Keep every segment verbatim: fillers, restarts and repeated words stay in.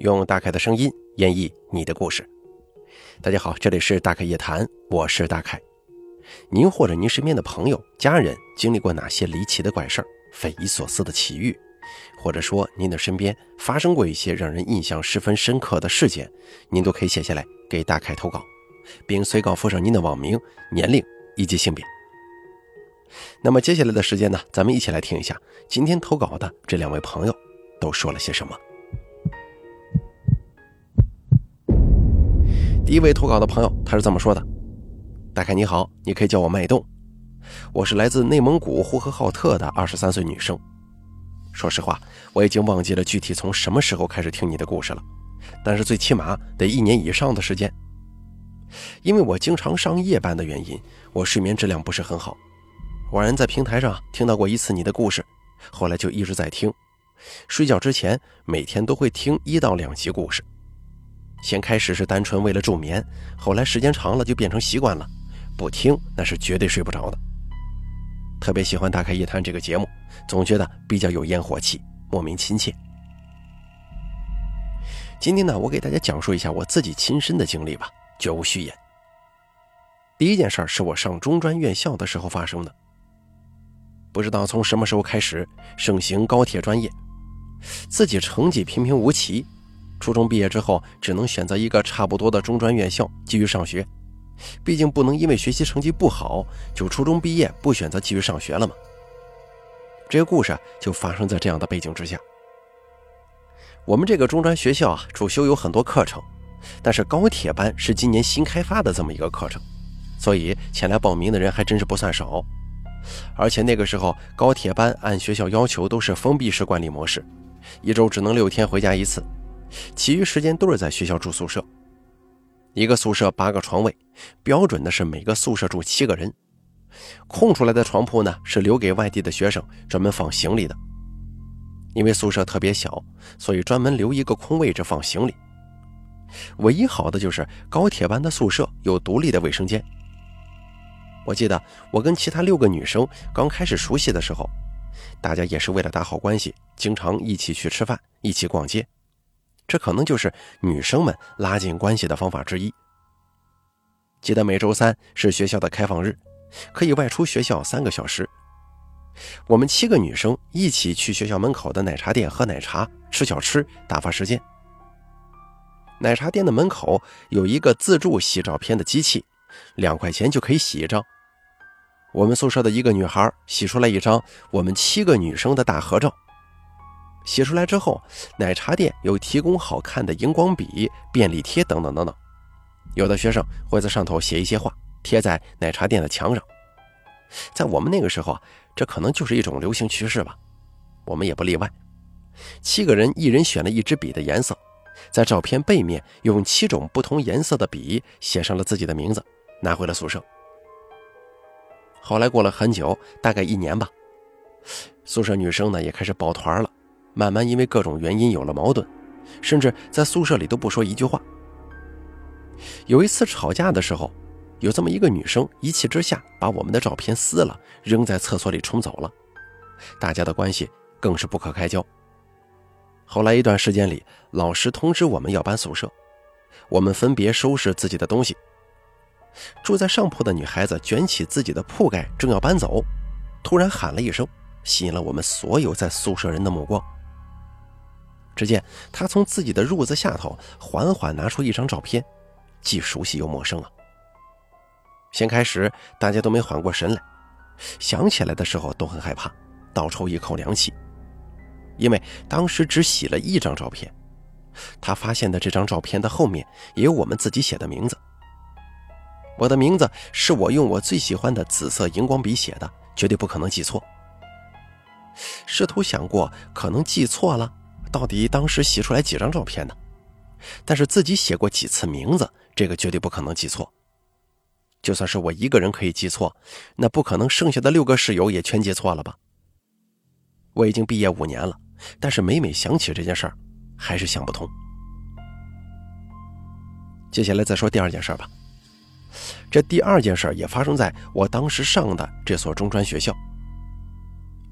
用大凯的声音演绎你的故事。大家好，这里是大凯夜谈，我是大凯。您或者您身边的朋友、家人经历过哪些离奇的怪事儿、匪夷所思的奇遇，或者说您的身边发生过一些让人印象十分深刻的事件，您都可以写下来给大凯投稿，并随稿附上您的网名、年龄以及性别。那么接下来的时间呢，咱们一起来听一下今天投稿的这两位朋友都说了些什么。第一位投稿的朋友他是这么说的：大凯你好，你可以叫我脉动，我是来自内蒙古呼和浩特的二十三岁女生。说实话，我已经忘记了具体从什么时候开始听你的故事了，但是最起码得一年以上的时间。因为我经常上夜班的原因，我睡眠质量不是很好，偶然在平台上听到过一次你的故事，后来就一直在听，睡觉之前每天都会听一到两集故事。先开始是单纯为了助眠，后来时间长了就变成习惯了，不听那是绝对睡不着的。特别喜欢大开夜谈这个节目，总觉得比较有烟火气，莫名亲切。今天呢，我给大家讲述一下我自己亲身的经历吧，绝无虚言。第一件事是我上中专院校的时候发生的。不知道从什么时候开始盛行高铁专业，自己成绩平平无奇，初中毕业之后只能选择一个差不多的中专院校继续上学，毕竟不能因为学习成绩不好就初中毕业不选择继续上学了嘛。这个故事就发生在这样的背景之下。我们这个中专学校啊，主修有很多课程，但是高铁班是今年新开发的这么一个课程，所以前来报名的人还真是不算少。而且那个时候高铁班按学校要求都是封闭式管理模式，一周只能六天回家一次，其余时间都是在学校住宿舍。一个宿舍八个床位，标准的是每个宿舍住七个人，空出来的床铺呢是留给外地的学生专门放行李的。因为宿舍特别小，所以专门留一个空位置放行李。唯一好的就是高铁班的宿舍有独立的卫生间。我记得我跟其他六个女生刚开始熟悉的时候，大家也是为了打好关系，经常一起去吃饭，一起逛街，这可能就是女生们拉近关系的方法之一。记得每周三是学校的开放日，可以外出学校三个小时。我们七个女生一起去学校门口的奶茶店喝奶茶、吃小吃，打发时间。奶茶店的门口有一个自助洗照片的机器，两块钱就可以洗一张。我们宿舍的一个女孩洗出来一张我们七个女生的大合照。写出来之后，奶茶店有提供好看的荧光笔、便利贴等等等等，有的学生会在上头写一些话，贴在奶茶店的墙上。在我们那个时候，这可能就是一种流行趋势吧，我们也不例外。七个人一人选了一支笔的颜色，在照片背面用七种不同颜色的笔写上了自己的名字，拿回了宿舍。后来过了很久，大概一年吧，宿舍女生呢也开始抱团了，慢慢因为各种原因有了矛盾，甚至在宿舍里都不说一句话。有一次吵架的时候，有这么一个女生一气之下把我们的照片撕了，扔在厕所里冲走了，大家的关系更是不可开交。后来一段时间里，老师通知我们要搬宿舍，我们分别收拾自己的东西。住在上铺的女孩子卷起自己的铺盖正要搬走，突然喊了一声，吸引了我们所有在宿舍人的目光。只见他从自己的褥子下头缓缓拿出一张照片，既熟悉又陌生啊。先开始大家都没缓过神来，想起来的时候都很害怕，倒抽一口凉气，因为当时只洗了一张照片。他发现的这张照片的后面也有我们自己写的名字，我的名字是我用我最喜欢的紫色荧光笔写的，绝对不可能记错。试图想过可能记错了，到底当时洗出来几张照片呢？但是自己写过几次名字，这个绝对不可能记错。就算是我一个人可以记错，那不可能剩下的六个室友也全记错了吧？我已经毕业五年了，但是每每想起这件事儿，还是想不通。接下来再说第二件事吧。这第二件事也发生在我当时上的这所中专学校。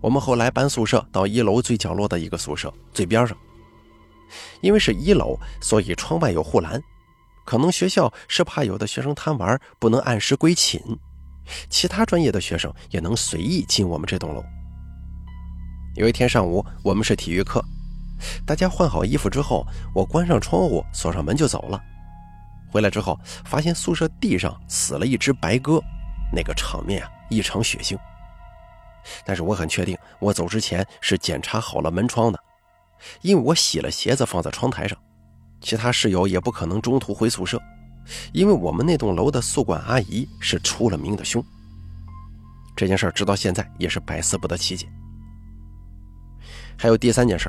我们后来搬宿舍到一楼最角落的一个宿舍最边上，因为是一楼，所以窗外有护栏，可能学校是怕有的学生贪玩不能按时归寝，其他专业的学生也能随意进我们这栋楼。有一天上午，我们是体育课，大家换好衣服之后，我关上窗户锁上门就走了。回来之后发现宿舍地上死了一只白鸽，那个场面啊异常血腥。但是我很确定我走之前是检查好了门窗的，因为我洗了鞋子放在窗台上。其他室友也不可能中途回宿舍，因为我们那栋楼的宿管阿姨是出了名的凶。这件事直到现在也是百思不得其解。还有第三件事，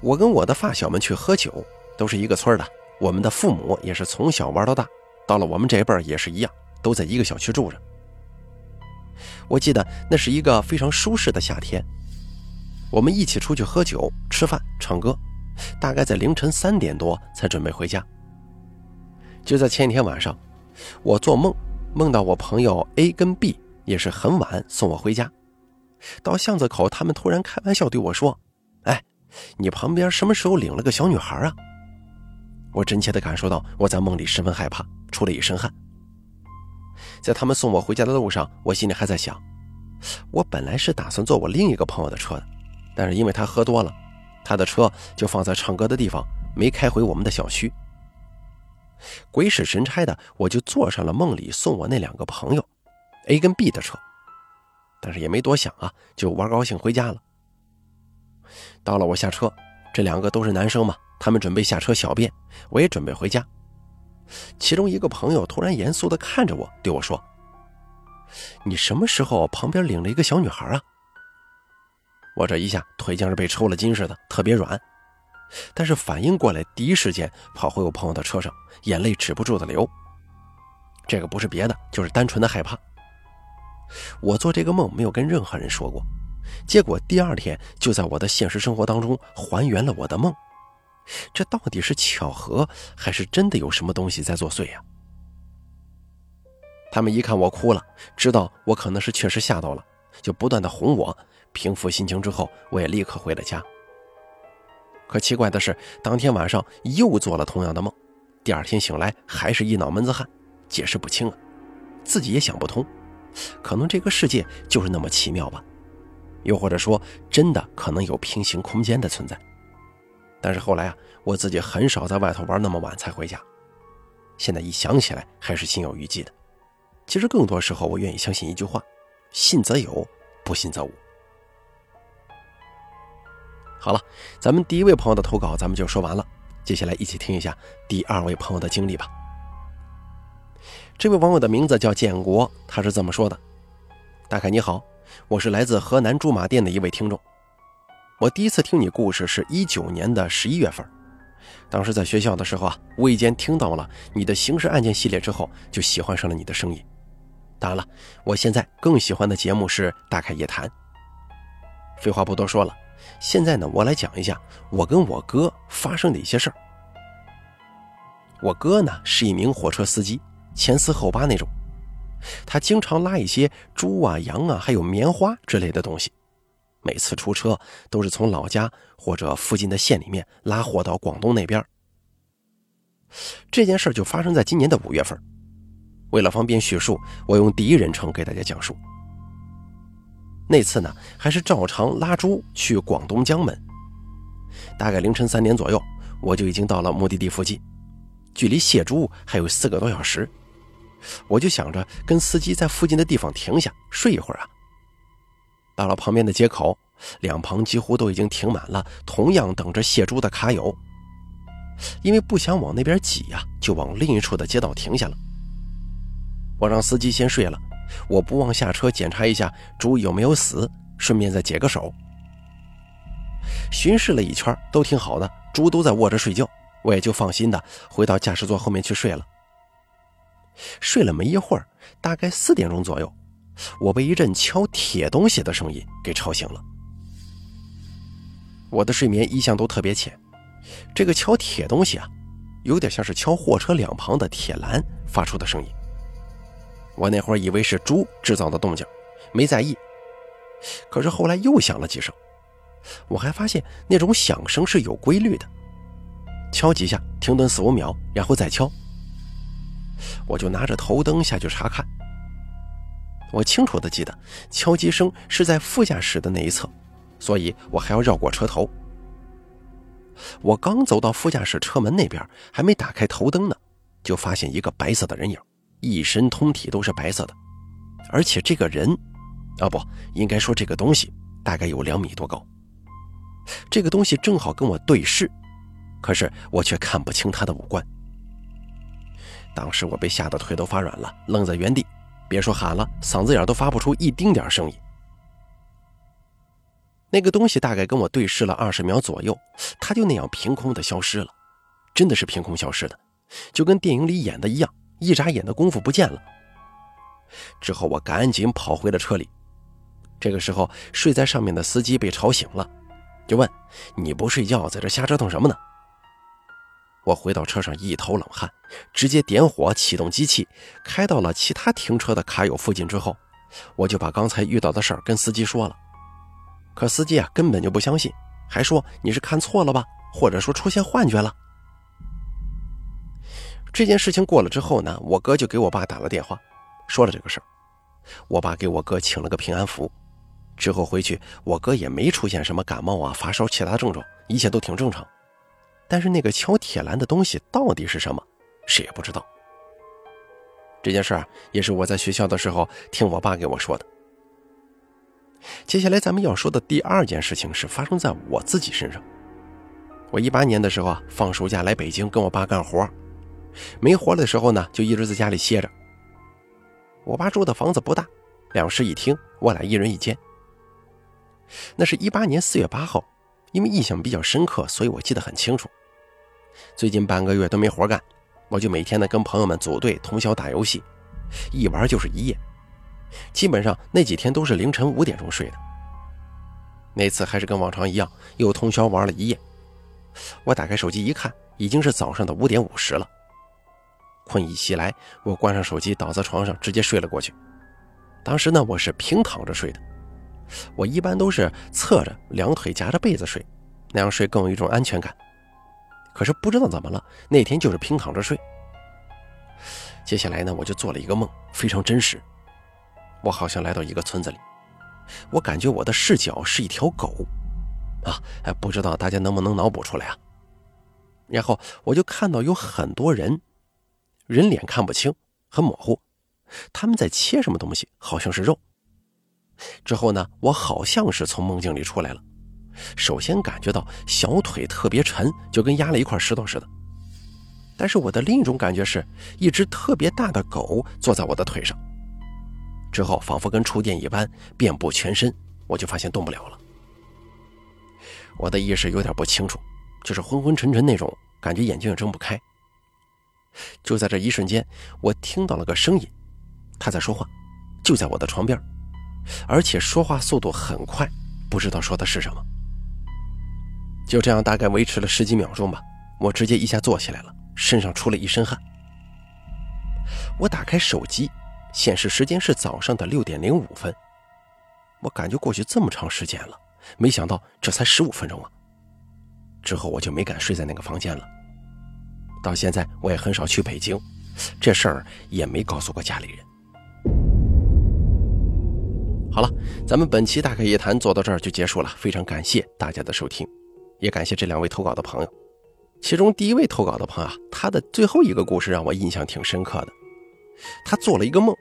我跟我的发小们去喝酒，都是一个村的，我们的父母也是从小玩到大，到了我们这一辈也是一样，都在一个小区住着。我记得那是一个非常舒适的夏天，我们一起出去喝酒吃饭唱歌，大概在凌晨三点多才准备回家。就在前一天晚上，我做梦梦到我朋友 A 跟 B 也是很晚送我回家，到巷子口他们突然开玩笑对我说，哎，你旁边什么时候领了个小女孩啊？我真切地感受到我在梦里十分害怕，出了一身汗。在他们送我回家的路上，我心里还在想，我本来是打算坐我另一个朋友的车的，但是因为他喝多了，他的车就放在唱歌的地方，没开回我们的小区。鬼使神差的，我就坐上了梦里送我那两个朋友 A 跟 B 的车，但是也没多想啊，就玩高兴回家了。到了我下车，这两个都是男生嘛，他们准备下车小便，我也准备回家。其中一个朋友突然严肃地看着我，对我说，你什么时候旁边领了一个小女孩啊？我这一下腿像是被抽了筋似的，特别软，但是反应过来第一时间跑回我朋友的车上，眼泪止不住的流。这个不是别的，就是单纯的害怕。我做这个梦没有跟任何人说过，结果第二天就在我的现实生活当中还原了我的梦。这到底是巧合，还是真的有什么东西在作祟呀？他们一看我哭了，知道我可能是确实吓到了，就不断的哄我，平复心情之后，我也立刻回了家。可奇怪的是，当天晚上又做了同样的梦，第二天醒来还是一脑门子汗，解释不清啊，自己也想不通，可能这个世界就是那么奇妙吧，又或者说，真的可能有平行空间的存在。但是后来啊，我自己很少在外头玩那么晚才回家，现在一想起来还是心有余悸的。其实更多时候我愿意相信一句话，信则有，不信则无。好了，咱们第一位朋友的投稿咱们就说完了，接下来一起听一下第二位朋友的经历吧。这位网友的名字叫建国，他是这么说的，大凯你好，我是来自河南驻马店的一位听众。我第一次听你故事是一九年的十一月份，当时在学校的时候啊，无意间听到了你的刑事案件系列之后，就喜欢上了你的声音。当然了，我现在更喜欢的节目是大凯夜谈。废话不多说了，现在呢，我来讲一下我跟我哥发生的一些事儿。我哥呢是一名火车司机，前四后八那种，他经常拉一些猪啊羊啊还有棉花之类的东西，每次出车都是从老家或者附近的县里面拉货到广东那边。这件事就发生在今年的五月份，为了方便叙述，我用第一人称给大家讲述。那次呢，还是照常拉猪去广东江门，大概凌晨三点左右，我就已经到了目的地附近，距离卸猪还有四个多小时，我就想着跟司机在附近的地方停下睡一会儿啊。到了旁边的街口，两旁几乎都已经停满了同样等着卸猪的卡友，因为不想往那边挤啊，就往另一处的街道停下了。我让司机先睡了，我不忘下车检查一下猪有没有死，顺便再解个手。巡视了一圈都挺好的，猪都在卧着睡觉，我也就放心的回到驾驶座后面去睡了。睡了没一会儿，大概四点钟左右，我被一阵敲铁东西的声音给吵醒了。我的睡眠一向都特别浅，这个敲铁东西啊，有点像是敲货车两旁的铁栏发出的声音。我那会儿以为是猪制造的动静，没在意，可是后来又响了几声，我还发现那种响声是有规律的，敲几下停顿四五秒然后再敲。我就拿着头灯下去查看，我清楚地记得敲击声是在副驾驶的那一侧，所以我还要绕过车头。我刚走到副驾驶车门那边，还没打开头灯呢，就发现一个白色的人影，一身通体都是白色的，而且这个人啊不应该说这个东西大概有两米多高。这个东西正好跟我对视，可是我却看不清他的五官。当时我被吓得腿都发软了，愣在原地，别说喊了，嗓子眼都发不出一丁点声音。那个东西大概跟我对视了二十秒左右，它就那样凭空的消失了，真的是凭空消失的，就跟电影里演的一样，一眨眼的功夫不见了。之后我赶紧跑回了车里，这个时候睡在上面的司机被吵醒了，就问：你不睡觉在这瞎折腾什么呢？我回到车上一头冷汗，直接点火启动机器，开到了其他停车的卡友附近之后，我就把刚才遇到的事儿跟司机说了。可司机啊根本就不相信，还说你是看错了吧，或者说出现幻觉了。这件事情过了之后呢，我哥就给我爸打了电话，说了这个事儿。我爸给我哥请了个平安符，之后回去我哥也没出现什么感冒啊发烧其他症状，一切都挺正常。但是那个敲铁栏的东西到底是什么，谁也不知道。这件事啊也是我在学校的时候听我爸给我说的。接下来咱们要说的第二件事情是发生在我自己身上。我一八年的时候啊，放暑假来北京跟我爸干活，没活的时候呢就一直在家里歇着。我爸住的房子不大，两室一厅，我俩一人一间。那是一八年四月八号，因为印象比较深刻，所以我记得很清楚。最近半个月都没活干，我就每天呢跟朋友们组队通宵打游戏，一玩就是一夜，基本上那几天都是凌晨五点钟睡的。那次还是跟往常一样，又通宵玩了一夜。我打开手机一看，已经是早上的五点五十了。困意袭来，我关上手机，倒在床上直接睡了过去。当时呢我是平躺着睡的，我一般都是侧着两腿夹着被子睡，那样睡更有一种安全感。可是不知道怎么了，那天就是平躺着睡。接下来呢我就做了一个梦，非常真实。我好像来到一个村子里，我感觉我的视角是一条狗啊，不知道大家能不能脑补出来啊。然后我就看到有很多人，人脸看不清，很模糊，他们在切什么东西，好像是肉。之后呢我好像是从梦境里出来了，首先感觉到小腿特别沉，就跟压了一块石头似的。但是我的另一种感觉是一只特别大的狗坐在我的腿上，之后仿佛跟触电一般遍布全身，我就发现动不了了。我的意识有点不清楚，就是昏昏沉沉那种感觉，眼睛也睁不开。就在这一瞬间，我听到了个声音，他在说话，就在我的床边，而且说话速度很快，不知道说的是什么。就这样大概维持了十几秒钟吧，我直接一下坐起来了，身上出了一身汗。我打开手机，显示时间是早上的六点零五分。我感觉过去这么长时间了，没想到这才十五分钟啊。之后我就没敢睡在那个房间了，到现在我也很少去北京，这事儿也没告诉过家里人。好了，咱们本期大开夜谈做到这儿就结束了，非常感谢大家的收听，也感谢这两位投稿的朋友。其中第一位投稿的朋友啊，他的最后一个故事让我印象挺深刻的。他做了一个梦，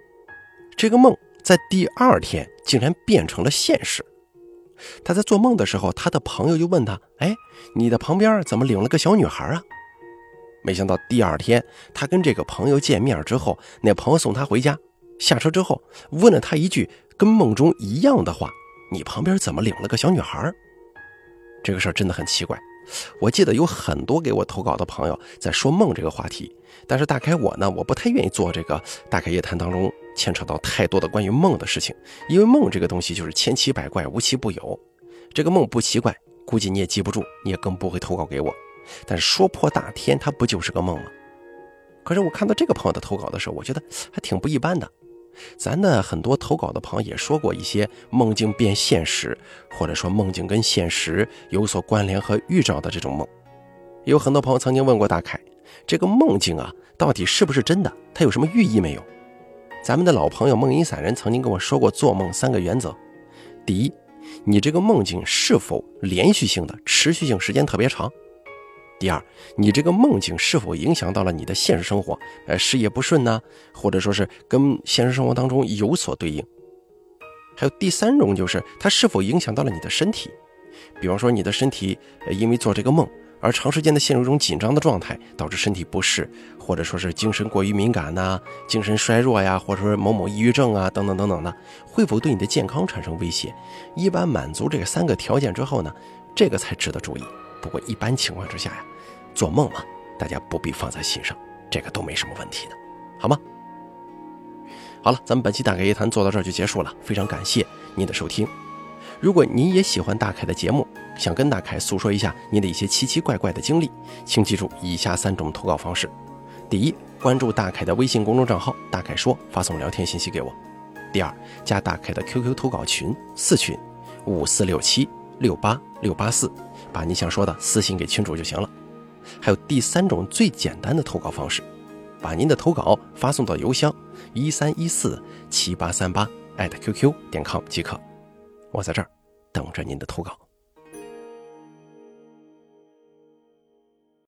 这个梦在第二天竟然变成了现实。他在做梦的时候，他的朋友就问他：哎，你的旁边怎么领了个小女孩啊？没想到第二天他跟这个朋友见面之后，那朋友送他回家，下车之后问了他一句跟梦中一样的话：你旁边怎么领了个小女孩？这个事儿真的很奇怪，我记得有很多给我投稿的朋友在说梦这个话题，但是大概我呢我不太愿意做这个大开夜谈当中牵扯到太多的关于梦的事情，因为梦这个东西就是千奇百怪，无奇不有。这个梦不奇怪，估计你也记不住，你也更不会投稿给我，但是说破大天它不就是个梦吗？可是我看到这个朋友的投稿的时候，我觉得还挺不一般的，咱的很多投稿的朋友也说过一些梦境变现实，或者说梦境跟现实有所关联和预兆的这种梦。有很多朋友曾经问过大凯，这个梦境啊，到底是不是真的？它有什么寓意没有？咱们的老朋友梦音散人曾经跟我说过做梦三个原则。第一，你这个梦境是否连续性的、持续性时间特别长。第二，你这个梦境是否影响到了你的现实生活，呃，事业不顺呢、啊，或者说是跟现实生活当中有所对应。还有第三种就是它是否影响到了你的身体，比方说你的身体、呃、因为做这个梦而长时间的陷入一种紧张的状态，导致身体不适，或者说是精神过于敏感呐、啊，精神衰弱呀，或者说某某抑郁症啊，等等等等呢，会否对你的健康产生威胁？一般满足这三个条件之后呢，这个才值得注意。不过一般情况之下呀，做梦嘛，大家不必放在心上，这个都没什么问题的，好吗？好了，咱们本期大凯夜谈做到这儿就结束了，非常感谢您的收听。如果您也喜欢大凯的节目，想跟大凯诉说一下您的一些奇奇怪怪的经历，请记住以下三种投稿方式：第一，关注大凯的微信公众账号“大凯说”，发送聊天信息给我；第二，加大凯的 Q Q 投稿群四群五四六七六八六八四，把你想说的私信给群主就行了；还有第三种最简单的投稿方式，把您的投稿发送到邮箱一三一四七八三八艾特 Q Q 点 com 即可。我在这儿等着您的投稿。